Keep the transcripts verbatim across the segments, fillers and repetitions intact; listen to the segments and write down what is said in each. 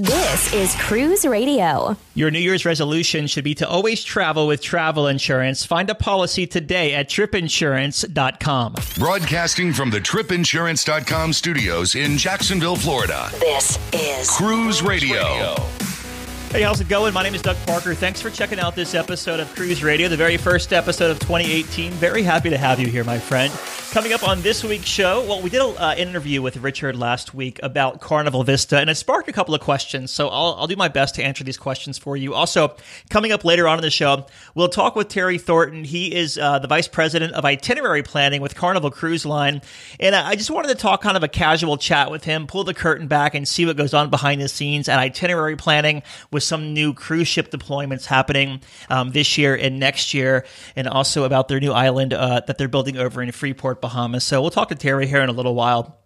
This is Cruise Radio. Your New Year's resolution should be to always travel with travel insurance. Find a policy today at Trip Insurance dot com. Broadcasting from the Trip Insurance dot com studios in Jacksonville, Florida. This is Cruise Radio. Hey, how's it going? My name is Doug Parker. Thanks for checking out this episode of Cruise Radio, the very first episode of twenty eighteen. Very happy to have you here, my friend. Coming up on this week's show, well, we did an uh, interview with Richard last week about Carnival Vista, and it sparked a couple of questions, so I'll, I'll do my best to answer these questions for you. Also, coming up later on in the show, we'll talk with Terry Thornton. He is uh, the Vice President of Itinerary Planning with Carnival Cruise Line, and I just wanted to talk kind of a casual chat with him, pull the curtain back and see what goes on behind the scenes at itinerary planning with some new cruise ship deployments happening um, this year and next year, and also about their new island uh, that they're building over in Freeport, Bahamas. So we'll talk to Terry here in a little while.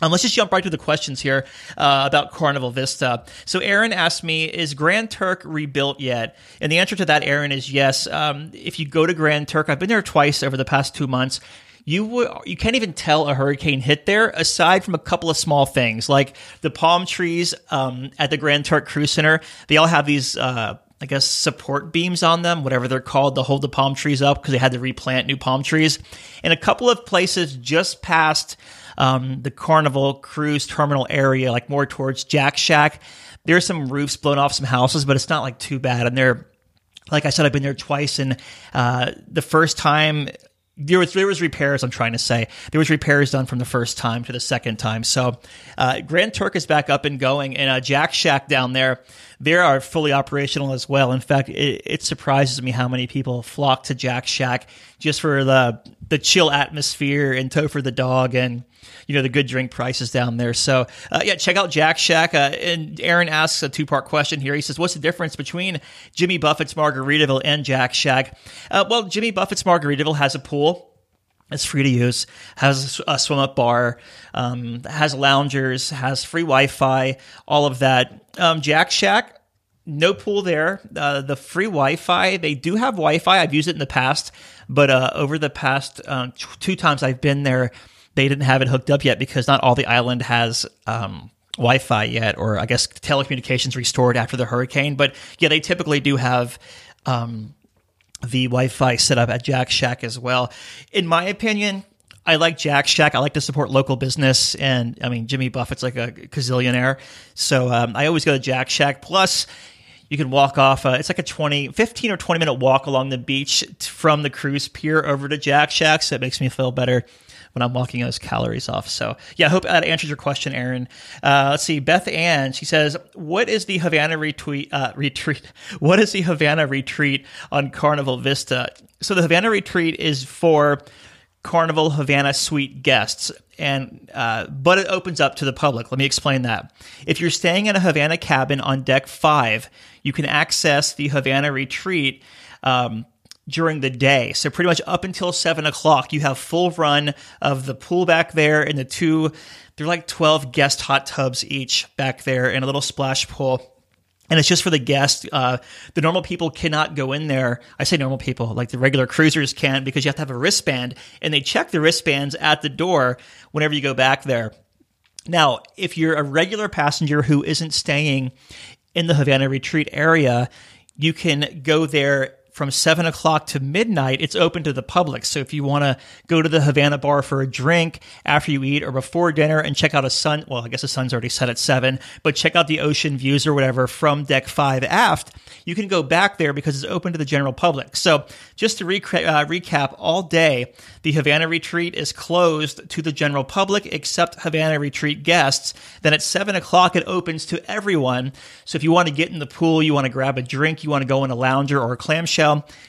Um, let's just jump right to the questions here uh, about Carnival Vista. So Aaron asked me, is Grand Turk rebuilt yet? And the answer to that, Aaron, is yes. Um, if you go to Grand Turk, I've been there twice over the past two months. You w- you can't even tell a hurricane hit there, aside from a couple of small things, like the palm trees um, at the Grand Turk Cruise Center. They all have these uh I guess, support beams on them, whatever they're called, to hold the palm trees up because they had to replant new palm trees. And a couple of places just past um, the Carnival Cruise Terminal area, like more towards Jack Shack, there's some roofs blown off some houses, but it's not like too bad. And they're, like I said, I've been there twice. And uh, the first time... There was, there was repairs, I'm trying to say. There was repairs done from the first time to the second time. So uh, Grand Turk is back up and going, and uh, Jack Shack down there, they are fully operational as well. In fact, it, it surprises me how many people flock to Jack Shack just for the the chill atmosphere and Topher the dog and, you know, the good drink prices down there. So uh, yeah, check out Jack Shack. Uh, and Aaron asks a two-part question here. He says, what's the difference between Jimmy Buffett's Margaritaville and Jack Shack? Uh, well, Jimmy Buffett's Margaritaville has a pool. It's free to use, has a swim-up bar, um, has loungers, has free Wi-Fi, all of that. Um, Jack Shack, no pool there. Uh, the free Wi-Fi, they do have Wi-Fi. I've used it in the past, but uh, over the past um, t- two times I've been there, they didn't have it hooked up yet because not all the island has um, Wi-Fi yet, or I guess telecommunications restored after the hurricane. But yeah, they typically do have um, the Wi-Fi set up at Jack Shack as well. In my opinion, I like Jack Shack. I like to support local business. And I mean, Jimmy Buffett's like a gazillionaire. So um, I always go to Jack Shack. Plus, you can walk off. Uh, it's like a twenty, fifteen or twenty minute walk along the beach from the cruise pier over to Jack Shack. So it makes me feel better when I'm walking those calories off. So yeah, I hope that answers your question, Aaron. Uh, let's see. Beth Ann, she says, what is the Havana retweet, uh, retreat? What is the Havana retreat on Carnival Vista? So the Havana retreat is for Carnival Havana suite guests, and uh, but it opens up to the public. Let me explain that. If you're staying in a Havana cabin on deck five, you can access the Havana retreat um during the day. So pretty much up until seven o'clock, you have full run of the pool back there and the two, they're like twelve guest hot tubs each back there and a little splash pool. And it's just for the guests. Uh, the normal people cannot go in there. I say normal people, like the regular cruisers can, because you have to have a wristband, and they check the wristbands at the door whenever you go back there. Now, if you're a regular passenger who isn't staying in the Havana Retreat area, you can go there from seven o'clock to midnight. It's open to the public. So if you want to go to the Havana bar for a drink after you eat or before dinner and check out a sun, well, I guess the sun's already set at seven, but check out the ocean views or whatever from deck five aft, you can go back there because it's open to the general public. So just to recap, uh, recap all day, the Havana Retreat is closed to the general public except Havana Retreat guests. Then at seven o'clock, it opens to everyone. So if you want to get in the pool, you want to grab a drink, you want to go in a lounger or a clamshell,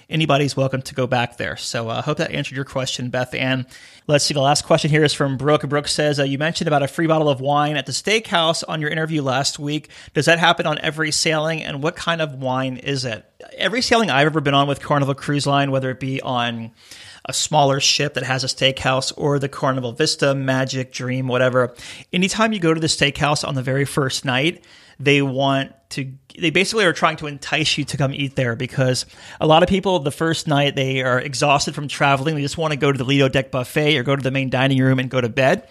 anybody's welcome to go back there. So I uh, hope that answered your question, Beth Ann. Let's see. The last question here is from Brooke. Brooke says, uh, you mentioned about a free bottle of wine at the steakhouse on your interview last week. Does that happen on every sailing, and what kind of wine is it? Every sailing I've ever been on with Carnival Cruise Line, whether it be on a smaller ship that has a steakhouse or the Carnival Vista, Magic, Dream, whatever, anytime you go to the steakhouse on the very first night, they want to, they basically are trying to entice you to come eat there, because a lot of people the first night, they are exhausted from traveling. They just want to go to the Lido Deck buffet or go to the main dining room and go to bed.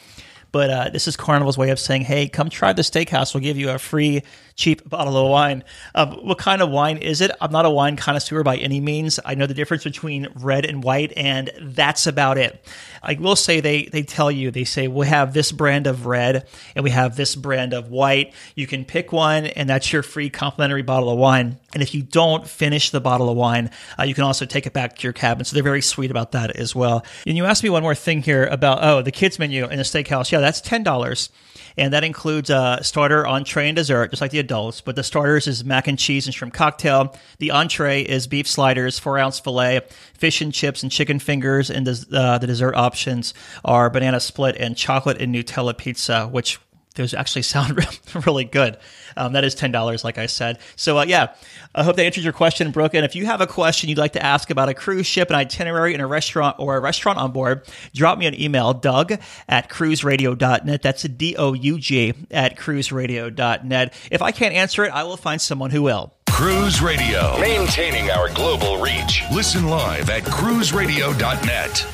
But uh, this is Carnival's way of saying, hey, come try the steakhouse. We'll give you a free, cheap bottle of wine. Um, what kind of wine is it? I'm not a wine connoisseur by any means. I know the difference between red and white, and that's about it. I will say they they tell you, they say, we have this brand of red, and we have this brand of white. You can pick one, and that's your free complimentary bottle of wine. And if you don't finish the bottle of wine, uh, you can also take it back to your cabin. So they're very sweet about that as well. And you asked me one more thing here about, oh, the kids menu in a steakhouse. Yeah, that's ten dollars. And that includes a uh, starter, entree, and dessert, just like the adults. But the starters is mac and cheese and shrimp cocktail. The entree is beef sliders, four-ounce filet, fish and chips, and chicken fingers. And the, uh, the dessert options are banana split and chocolate and Nutella pizza, which those actually sound really good. Um, that is ten dollars, like I said. So, uh, yeah, I hope that answers your question, Brooke. And if you have a question you'd like to ask about a cruise ship, an itinerary, and a restaurant or a restaurant on board, drop me an email, Doug at cruise radio dot net. That's D O U G at cruise radio dot net. If I can't answer it, I will find someone who will. Cruise Radio, maintaining our global reach. Listen live at cruise radio dot net.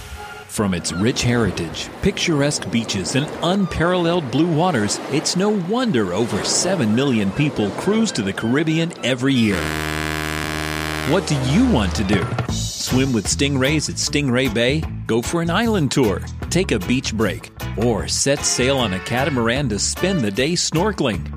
From its rich heritage, picturesque beaches, and unparalleled blue waters, it's no wonder over seven million people cruise to the Caribbean every year. What do you want to do? Swim with stingrays at Stingray Bay? Go for an island tour? Take a beach break? Or set sail on a catamaran to spend the day snorkeling?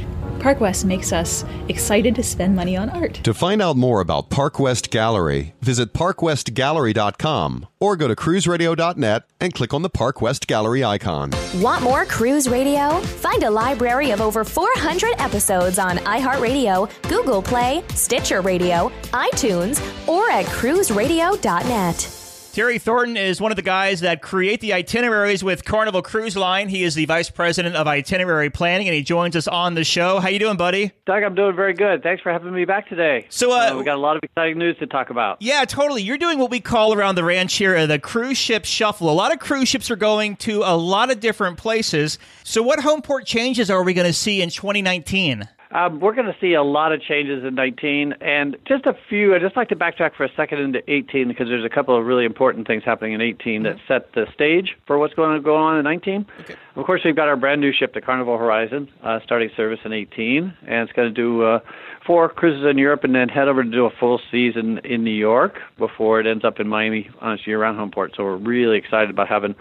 Park West makes us excited to spend money on art. To find out more about Park West Gallery, visit park west gallery dot com or go to cruise radio dot net and click on the Park West Gallery icon. Want more Cruise Radio? Find a library of over four hundred episodes on iHeartRadio, Google Play, Stitcher Radio, iTunes, or at cruise radio dot net. Terry Thornton is one of the guys that create the itineraries with Carnival Cruise Line. He is the Vice President of Itinerary Planning, and he joins us on the show. How you doing, buddy? Doug, I'm doing very good. Thanks for having me back today. So uh, uh, we got a lot of exciting news to talk about. Yeah, totally. You're doing what we call around the ranch here, the cruise ship shuffle. A lot of cruise ships are going to a lot of different places. So what home port changes are we going to see in twenty nineteen? Um, we're going to see a lot of changes in nineteen, and just a few. I'd just like to backtrack for a second into eighteen, because there's a couple of really important things happening in eighteen that set the stage for what's going to go on in nineteen. Okay. Of course, we've got our brand new ship, the Carnival Horizon, uh, starting service in eighteen, and it's going to do uh, four cruises in Europe and then head over to do a full season in New York before it ends up in Miami on its year-round home port. So we're really excited about having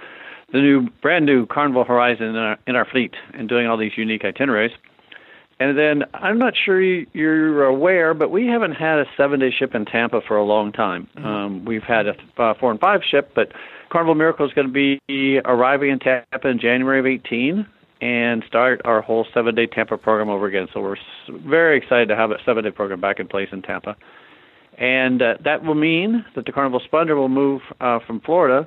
the new, brand new Carnival Horizon in our, in our fleet and doing all these unique itineraries. And then I'm not sure you're aware, but we haven't had a seven-day ship in Tampa for a long time. Mm-hmm. Um, we've had a uh, four and five ship, but Carnival Miracle is going to be arriving in Tampa in January of eighteen and start our whole seven-day Tampa program over again. So we're very excited to have a seven-day program back in place in Tampa. And uh, that will mean that the Carnival Splendor will move uh, from Florida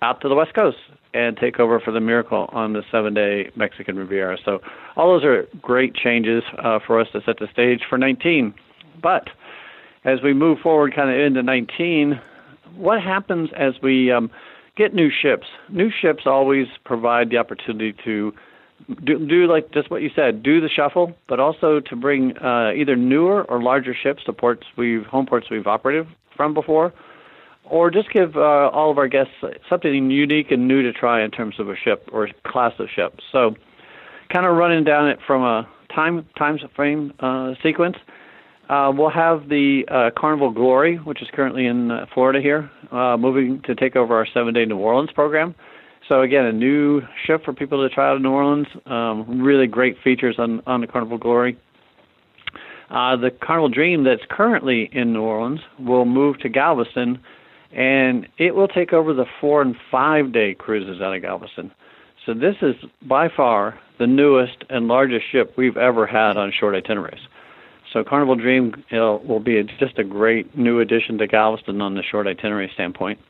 out to the West Coast and take over for the Miracle on the seven-day Mexican Riviera. So all those are great changes uh, for us to set the stage for nineteen. But as we move forward kind of into nineteen, what happens as we um, get new ships? New ships always provide the opportunity to do, do like just what you said, do the shuffle, but also to bring uh, either newer or larger ships to ports we've, home ports we've operated from before, or just give uh, all of our guests something unique and new to try in terms of a ship or class of ship. So kind of running down it from a time time frame uh, sequence, uh, we'll have the uh, Carnival Glory, which is currently in uh, Florida here, uh, moving to take over our seven-day New Orleans program. So, again, a new ship for people to try out in New Orleans, um, really great features on, on the Carnival Glory. Uh, the Carnival Dream that's currently in New Orleans will move to Galveston, and it will take over the four- and five-day cruises out of Galveston. So this is by far the newest and largest ship we've ever had on short itineraries. So Carnival Dream you know, will be just a great new addition to Galveston on the short itinerary standpoint.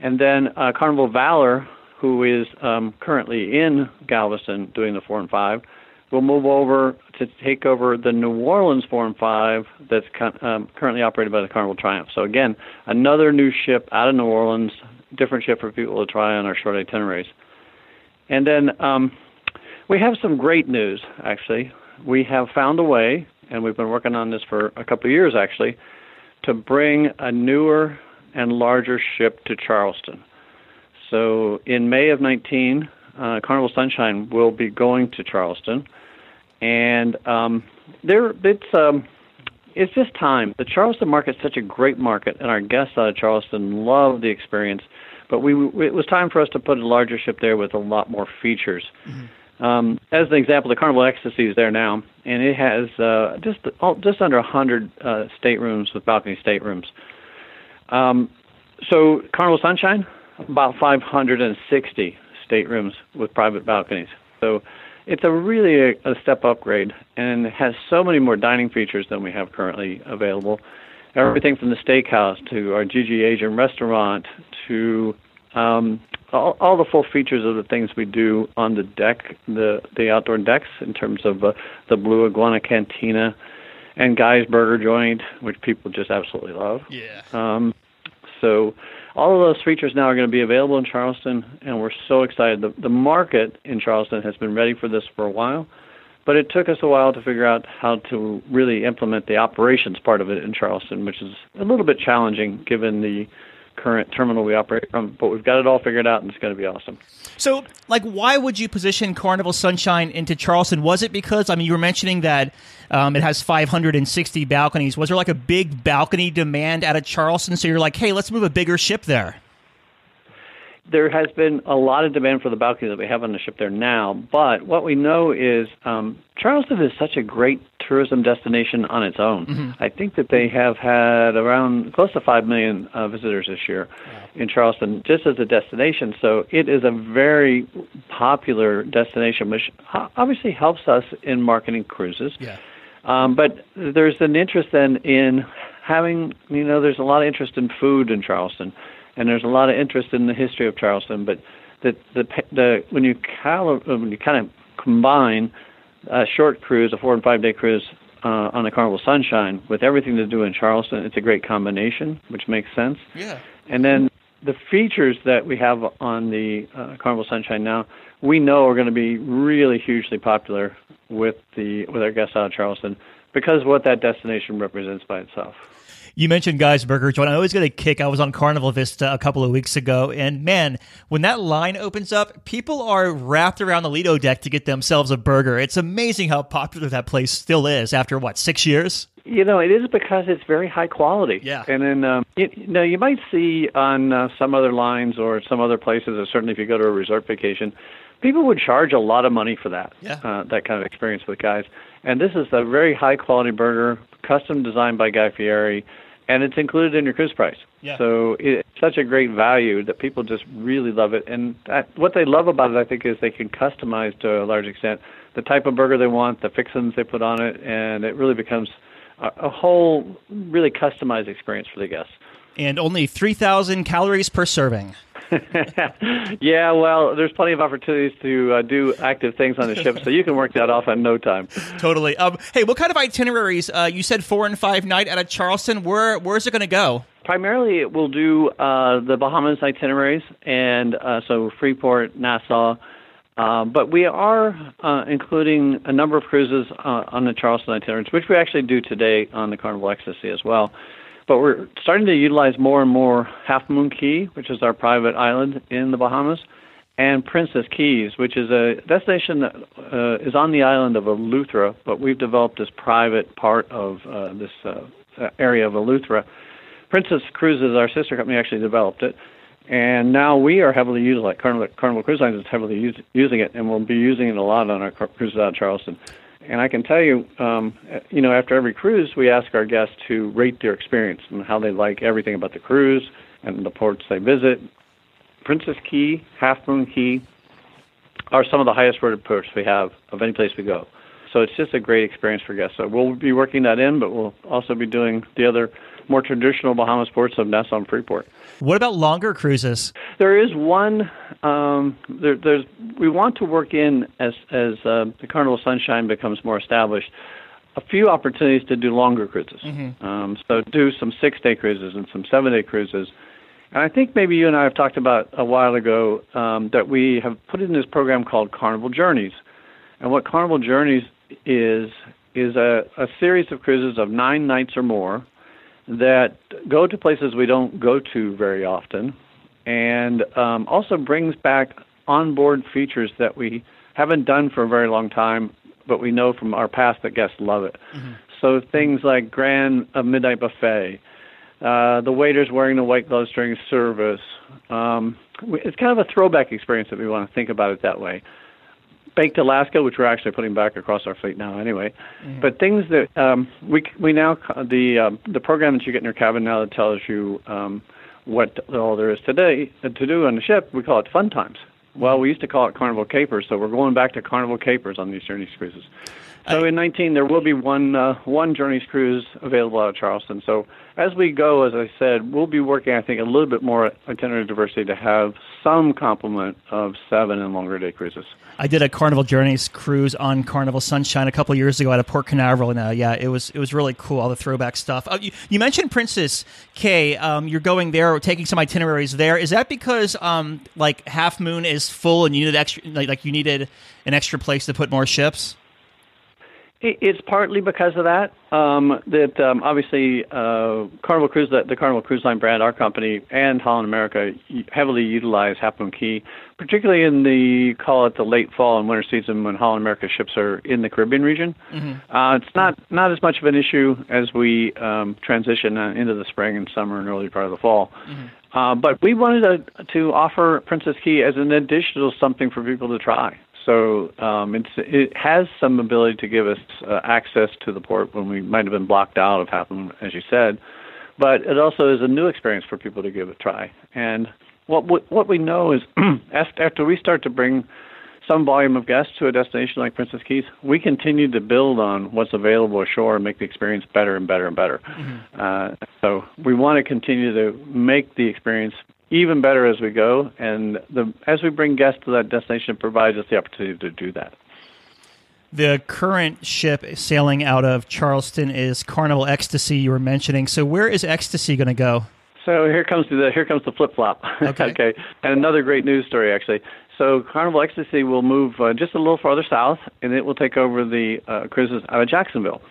And then uh, Carnival Valor, who is um, currently in Galveston doing the four and five, will move over to take over the New Orleans four and five that's con- um, currently operated by the Carnival Triumph. So again, another new ship out of New Orleans, different ship for people to try on our short itineraries. And then um, we have some great news, actually. We have found a way, and we've been working on this for a couple of years, actually, to bring a newer and larger ship to Charleston. So in May of nineteen, uh, Carnival Sunshine will be going to Charleston. And um, there, it's um, it's just time. The Charleston market is such a great market, and our guests out of Charleston love the experience. But we, it was time for us to put a larger ship there with a lot more features. Mm-hmm. Um, as an example, the Carnival Ecstasy is there now, and it has uh, just oh, just under one hundred uh, staterooms with balcony staterooms. Um, so Carnival Sunshine, about five hundred sixty staterooms with private balconies. So it's a really a, a step upgrade, and it has so many more dining features than we have currently available. Everything from the steakhouse to our Gigi Asian restaurant to um, all, all the full features of the things we do on the deck, the, the outdoor decks in terms of uh, the Blue Iguana Cantina and Guy's Burger Joint, which people just absolutely love. Yeah. Um, so all of those features now are going to be available in Charleston, and we're so excited. The, the market in Charleston has been ready for this for a while. But it took us a while to figure out how to really implement the operations part of it in Charleston, which is a little bit challenging given the current terminal we operate from. But we've got it all figured out, and it's going to be awesome. So, like, why would you position Carnival Sunshine into Charleston? Was it because, I mean, you were mentioning that um, it has five hundred sixty balconies. Was there, like, a big balcony demand out of Charleston? So you're like, hey, let's move a bigger ship there. There has been a lot of demand for the balcony that we have on the ship there now, but what we know is um, Charleston is such a great tourism destination on its own. Mm-hmm. I think that they have had around close to five million uh, visitors this year in Charleston just as a destination, so it is a very popular destination, which obviously helps us in marketing cruises. Yeah. Um, but there's an interest then in having, you know, there's a lot of interest in food in Charleston. And there's a lot of interest in the history of Charleston, but the the, the when you cal- when you kind of combine a short cruise, a four and five day cruise uh, on the Carnival Sunshine with everything to do in Charleston, it's a great combination, which makes sense. Yeah. And then the features that we have on the uh, Carnival Sunshine now, we know are going to be really hugely popular with the with our guests out of Charleston because of what that destination represents by itself. You mentioned Guy's Burger Joint. I always get a kick. I was on Carnival Vista a couple of weeks ago, and man, when that line opens up, people are wrapped around the Lido deck to get themselves a burger. It's amazing how popular that place still is after, what, six years? You know, it is because it's very high quality. Yeah. And then, um, you, you know, you might see on uh, some other lines or some other places, or certainly if you go to a resort vacation, people would charge a lot of money for that, yeah. uh, that kind of experience with Guy's. And this is a very high-quality burger, custom designed by Guy Fieri, and it's included in your cruise price. Yeah. So it's such a great value that people just really love it. And that, what they love about it, I think, is they can customize to a large extent the type of burger they want, the fixings they put on it, and it really becomes a, a whole really customized experience for the guests. And only three thousand calories per serving. Yeah, well, there's plenty of opportunities to uh, do active things on the ship, so you can work that off in no time. Totally. Um, hey, what kind of itineraries? Uh, you said four and five night out of Charleston. Where Where is it going to go? Primarily, it will do uh, the Bahamas itineraries, and uh, so Freeport, Nassau. Uh, but we are uh, including a number of cruises uh, on the Charleston itineraries, which we actually do today on the Carnival Ecstasy as well. But we're starting to utilize more and more Half Moon Cay, which is our private island in the Bahamas, and Princess Cays, which is a destination that uh, is on the island of Eleuthera, but we've developed this private part of uh, this uh, area of Eleuthera. Princess Cruises, our sister company, actually developed it, and now we are heavily using it. Carnival, Carnival Cruise Line is heavily use, using it, and we'll be using it a lot on our cruises out of Charleston. And I can tell you, um, you know, after every cruise, we ask our guests to rate their experience and how they like everything about the cruise and the ports they visit. Princess Cay, Half Moon Cay are some of the highest rated ports we have of any place we go. So it's just a great experience for guests. So we'll be working that in, but we'll also be doing the other more traditional Bahamas ports of Nassau and Freeport. What about longer cruises? There is one. Um, there, there's we want to work in as as uh, the Carnival Sunshine becomes more established, a few opportunities to do longer cruises. Mm-hmm. Um, so do some six day cruises and some seven day cruises. And I think maybe you and I have talked about a while ago um, that we have put in this program called Carnival Journeys. And what Carnival Journeys is is a, a series of cruises of nine nights or more that go to places we don't go to very often, and um, also brings back onboard features that we haven't done for a very long time, but we know from our past that guests love it. Mm-hmm. So things like Grand uh, Midnight Buffet, uh, the waiters wearing the white gloves during service. Um, it's kind of a throwback experience if we want to think about it that way. Baked Alaska, which we're actually putting back across our fleet now anyway. Mm-hmm. But things that um, we we now, the um, the program that you get in your cabin now that tells you um, what all there is today to do on the ship, we call it Fun Times. Well, we used to call it Carnival Capers, so we're going back to Carnival Capers on these Journeys cruises. So I, in nineteen, there will be one uh, one Journeys cruise available out of Charleston. So as we go, as I said, we'll be working, I think, a little bit more at itinerary diversity to have some complement of seven and longer day cruises. I did a Carnival Journeys cruise on Carnival Sunshine a couple of years ago out of Port Canaveral, and uh, yeah, it was it was really cool, all the throwback stuff. Uh, you, you mentioned Princess Cay. Um, you're going there, or taking some itineraries there. Is that because um, like Half Moon is full and you needed extra, like, like you needed an extra place to put more ships? It's partly because of that. Um, that um, obviously, uh, Carnival Cruise, the, the Carnival Cruise Line brand, our company, and Holland America heavily utilize Half Moon Cay, particularly in the call it the late fall and winter season when Holland America ships are in the Caribbean region. Mm-hmm. Uh, it's not not as much of an issue as we um, transition uh, into the spring and summer and early part of the fall. Mm-hmm. Uh, but we wanted to, to offer Princess Cay as an additional something for people to try. So um, it's, it has some ability to give us uh, access to the port when we might have been blocked out of Half Moon, as you said. But it also is a new experience for people to give it a try. And what what, what we know is after we start to bring some volume of guests to a destination like Princess Cays, we continue to build on what's available ashore and make the experience better and better and better. Mm-hmm. Uh, so we want to continue to make the experience even better as we go, and the, as we bring guests to that destination, provides us the opportunity to do that. The current ship sailing out of Charleston is Carnival Ecstasy, you were mentioning. So where is Ecstasy going to go? So here comes the here comes the flip-flop. Okay. Okay. And another great news story, actually. So Carnival Ecstasy will move uh, just a little farther south, and it will take over the uh, cruises out of Jacksonville.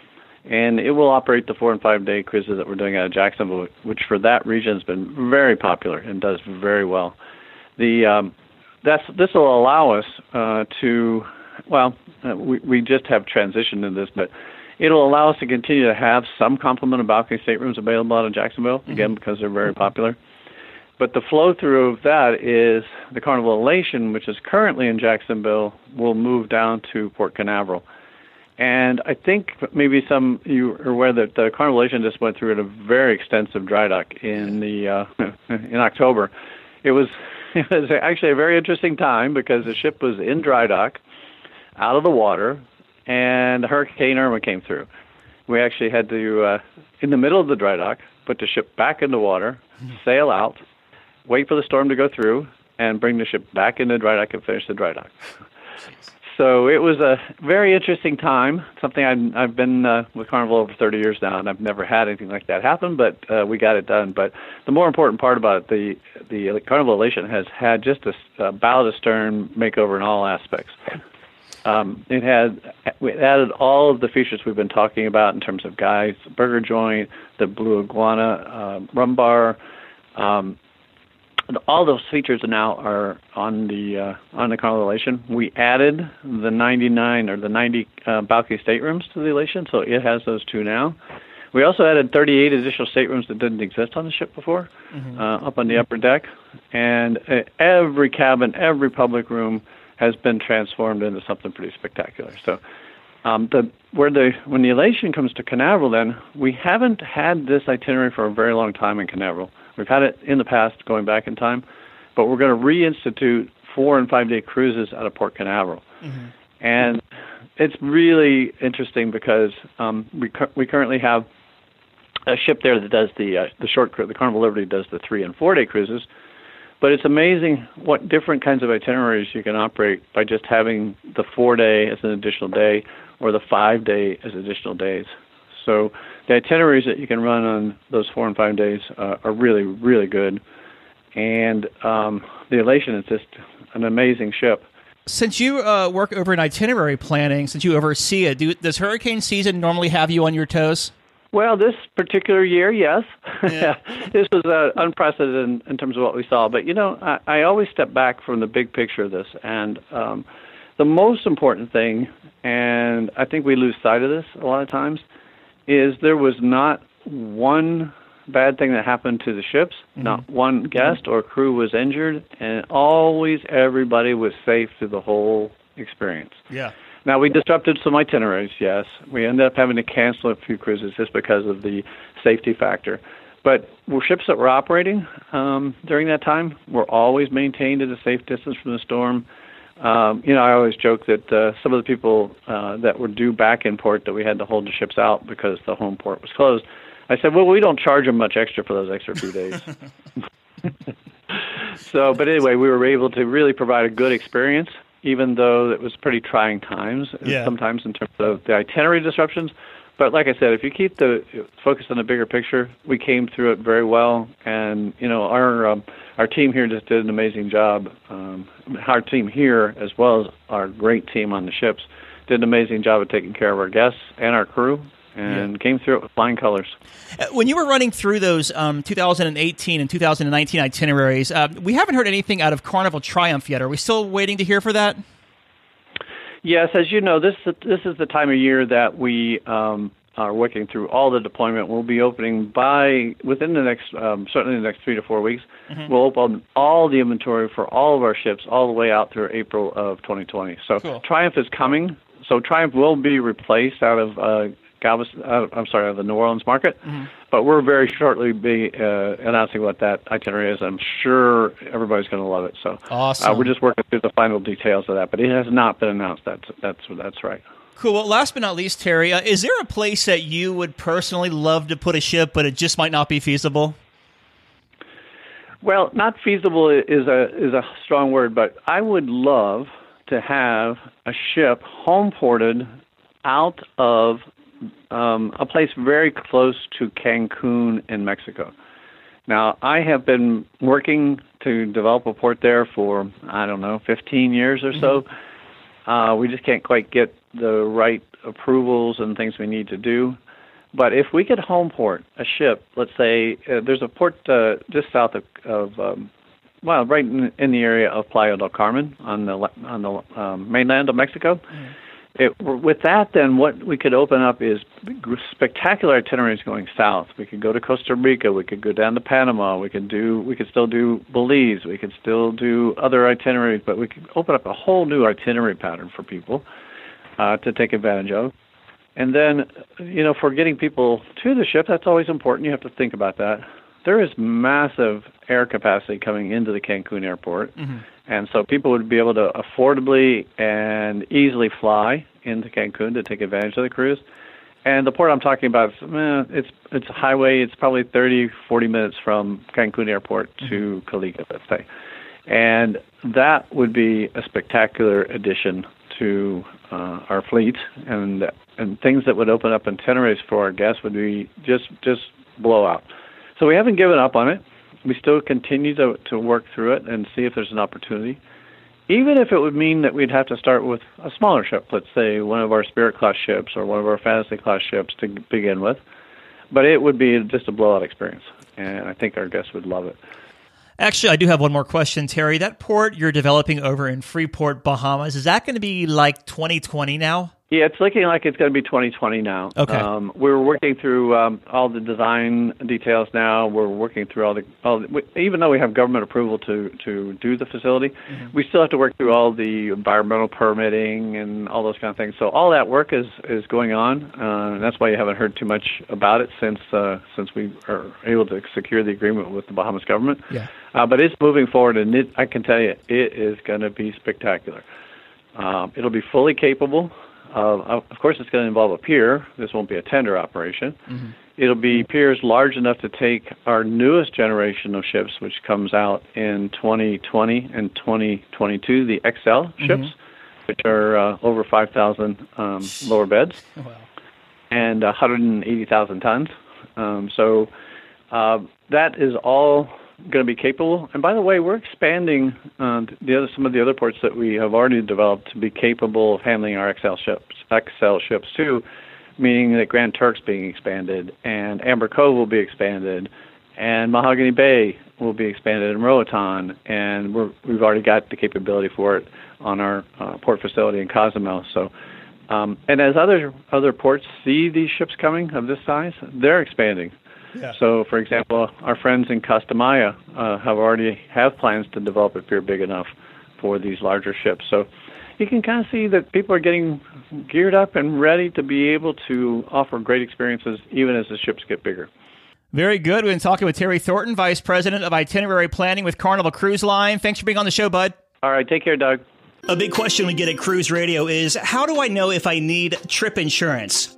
And it will operate the four- and five-day cruises that we're doing out of Jacksonville, which for that region has been very popular and does very well. The um, that's this will allow us uh, to, well, uh, we, we just have transitioned into this, but it will allow us to continue to have some complement of balcony staterooms available out of Jacksonville, mm-hmm. again, because they're very popular. But the flow-through of that is the Carnival Elation, which is currently in Jacksonville, will move down to Port Canaveral. And I think maybe some you are aware that the Carnival Elation just went through a very extensive dry dock in the uh, in October. It was it was actually a very interesting time because the ship was in dry dock, out of the water, and Hurricane Irma came through. We actually had to, uh, in the middle of the dry dock, put the ship back in the water, sail out, wait for the storm to go through, and bring the ship back into dry dock and finish the dry dock. So it was a very interesting time, something I've, I've been uh, with Carnival over thirty years now, and I've never had anything like that happen, but uh, we got it done. But the more important part about it, the, the Carnival Elation has had just a uh, bow-to-stern makeover in all aspects. Um, it had it added all of the features we've been talking about in terms of Guy's Burger Joint, the Blue Iguana uh, rum bar. Um, All those features now are on the uh, on the Carnival Elation. We added the ninety-nine or the ninety uh, balcony staterooms to the Elation, so it has those two now. We also added thirty-eight additional staterooms that didn't exist on the ship before, mm-hmm. uh, up on the upper deck. And uh, every cabin, every public room has been transformed into something pretty spectacular. So Um, the where the when the Elation comes to Canaveral, then we haven't had this itinerary for a very long time in Canaveral. We've had it in the past, going back in time, but we're going to reinstitute four and five day cruises out of Port Canaveral, mm-hmm. and it's really interesting because um, we cu- we currently have a ship there that does the uh, the short cruise. The Carnival Liberty does the three and four day cruises, but it's amazing what different kinds of itineraries you can operate by just having the four day as an additional day or the five day as additional days. So the itineraries that you can run on those four and five days uh, are really, really good. And um, the Elation is just an amazing ship. Since you uh, work over in itinerary planning, since you oversee it, do, does hurricane season normally have you on your toes? Well, this particular year, yes. Yeah. This was uh, unprecedented in terms of what we saw. But, you know, I, I always step back from the big picture of this. And um, the most important thing, and I think we lose sight of this a lot of times, is there was not one bad thing that happened to the ships. Mm-hmm. Not one guest mm-hmm. or crew was injured, and always everybody was safe through the whole experience. Yeah. Now, we yeah. disrupted some itineraries, yes. We ended up having to cancel a few cruises just because of the safety factor. But ships that were operating um, during that time were always maintained at a safe distance from the storm. Um, you know, I always joke that uh, some of the people uh, that were due back in port that we had to hold the ships out because the home port was closed, I said, well, we don't charge them much extra for those extra few days. So, but anyway, we were able to really provide a good experience, even though it was pretty trying times yeah. sometimes in terms of the itinerary disruptions. But like I said, if you keep the focus on the bigger picture, we came through it very well. And, you know, our um, our team here just did an amazing job. Um, our team here, as well as our great team on the ships, did an amazing job of taking care of our guests and our crew, and yeah. came through it with flying colors. When you were running through those um, two thousand eighteen and two thousand nineteen itineraries, uh, we haven't heard anything out of Carnival Triumph yet. Are we still waiting to hear for that? Yes, as you know, this this is the time of year that we um, are working through all the deployment. We'll be opening by within the next, um, certainly the next three to four weeks. Mm-hmm. We'll open all the inventory for all of our ships all the way out through April of twenty twenty. So cool. Triumph is coming. So Triumph will be replaced out of uh, Galveston. Uh, I'm sorry, out of the New Orleans market. Mm-hmm. But we're very shortly be uh, announcing what that itinerary is. I'm sure everybody's going to love it. So awesome. uh, we're just working through the final details of that, but it has not been announced. That's that's that's right. Cool. Well, last but not least, Terry, uh, is there a place that you would personally love to put a ship, but it just might not be feasible? Well, not feasible is a is a strong word, but I would love to have a ship home ported out of um, a place very close to Cancun in Mexico. Now, I have been working to develop a port there for, I don't know, fifteen years or so. Mm-hmm. Uh, we just can't quite get the right approvals and things we need to do. But if we could home port a ship, let's say uh, there's a port uh, just south of, of um, well, right in, in the area of Playa del Carmen on the on the um, mainland of Mexico. Mm-hmm. It, with that, then, what we could open up is spectacular itineraries going south. We could go to Costa Rica. We could go down to Panama. We could do. We could still do Belize. We could still do other itineraries, but we could open up a whole new itinerary pattern for people uh, to take advantage of. And then, you know, for getting people to the ship, that's always important. You have to think about that. There is massive air capacity coming into the Cancun airport. Mm-hmm. And so people would be able to affordably and easily fly into Cancun to take advantage of the cruise. And the port I'm talking about, is, eh, it's it's a highway. It's probably thirty, forty minutes from Cancun Airport to mm-hmm. Calica, let's say. And that would be a spectacular addition to uh, our fleet. And and things that would open up itineraries for our guests would be just, just blow out. So we haven't given up on it. We still continue to, to work through it and see if there's an opportunity, even if it would mean that we'd have to start with a smaller ship, let's say one of our Spirit-class ships or one of our Fantasy-class ships to begin with. But it would be just a blowout experience, and I think our guests would love it. Actually, I do have one more question, Terry. That port you're developing over in Freeport, Bahamas, is that going to be like twenty twenty now? Yeah, it's looking like it's going to be twenty twenty now. Okay. Um, we're working through um, all the design details now. We're working through all the, all the we, even though we have government approval to, to do the facility, mm-hmm. we still have to work through all the environmental permitting and all those kind of things. So all that work is, is going on. Uh, and that's why you haven't heard too much about it since uh, since we are able to secure the agreement with the Bahamas government. Yeah. Uh, but it's moving forward, and it, I can tell you, it is going to be spectacular. Um, it'll be fully capable. Uh, of course, it's going to involve a pier. This won't be a tender operation. Mm-hmm. It'll be piers large enough to take our newest generation of ships, which comes out in twenty twenty and twenty twenty-two, the X L mm-hmm. ships, which are uh, over five thousand um, lower beds wow. and one hundred eighty thousand tons. Um, so uh, that is all going to be capable. And by the way, we're expanding uh, the other, some of the other ports that we have already developed to be capable of handling our X L ships, X L ships too, meaning that Grand Turk's being expanded, and Amber Cove will be expanded, and Mahogany Bay will be expanded in Roatan, and we're, we've already got the capability for it on our uh, port facility in Cozumel. So, um, and as other other ports see these ships coming of this size, they're expanding. Yeah. So, for example, our friends in Castamaya uh, have already have plans to develop a pier big enough for these larger ships. So you can kind of see that people are getting geared up and ready to be able to offer great experiences even as the ships get bigger. Very good. We've been talking with Terry Thornton, Vice President of Itinerary Planning with Carnival Cruise Line. Thanks for being on the show, bud. All right. Take care, Doug. A big question we get at Cruise Radio is, how do I know if I need trip insurance?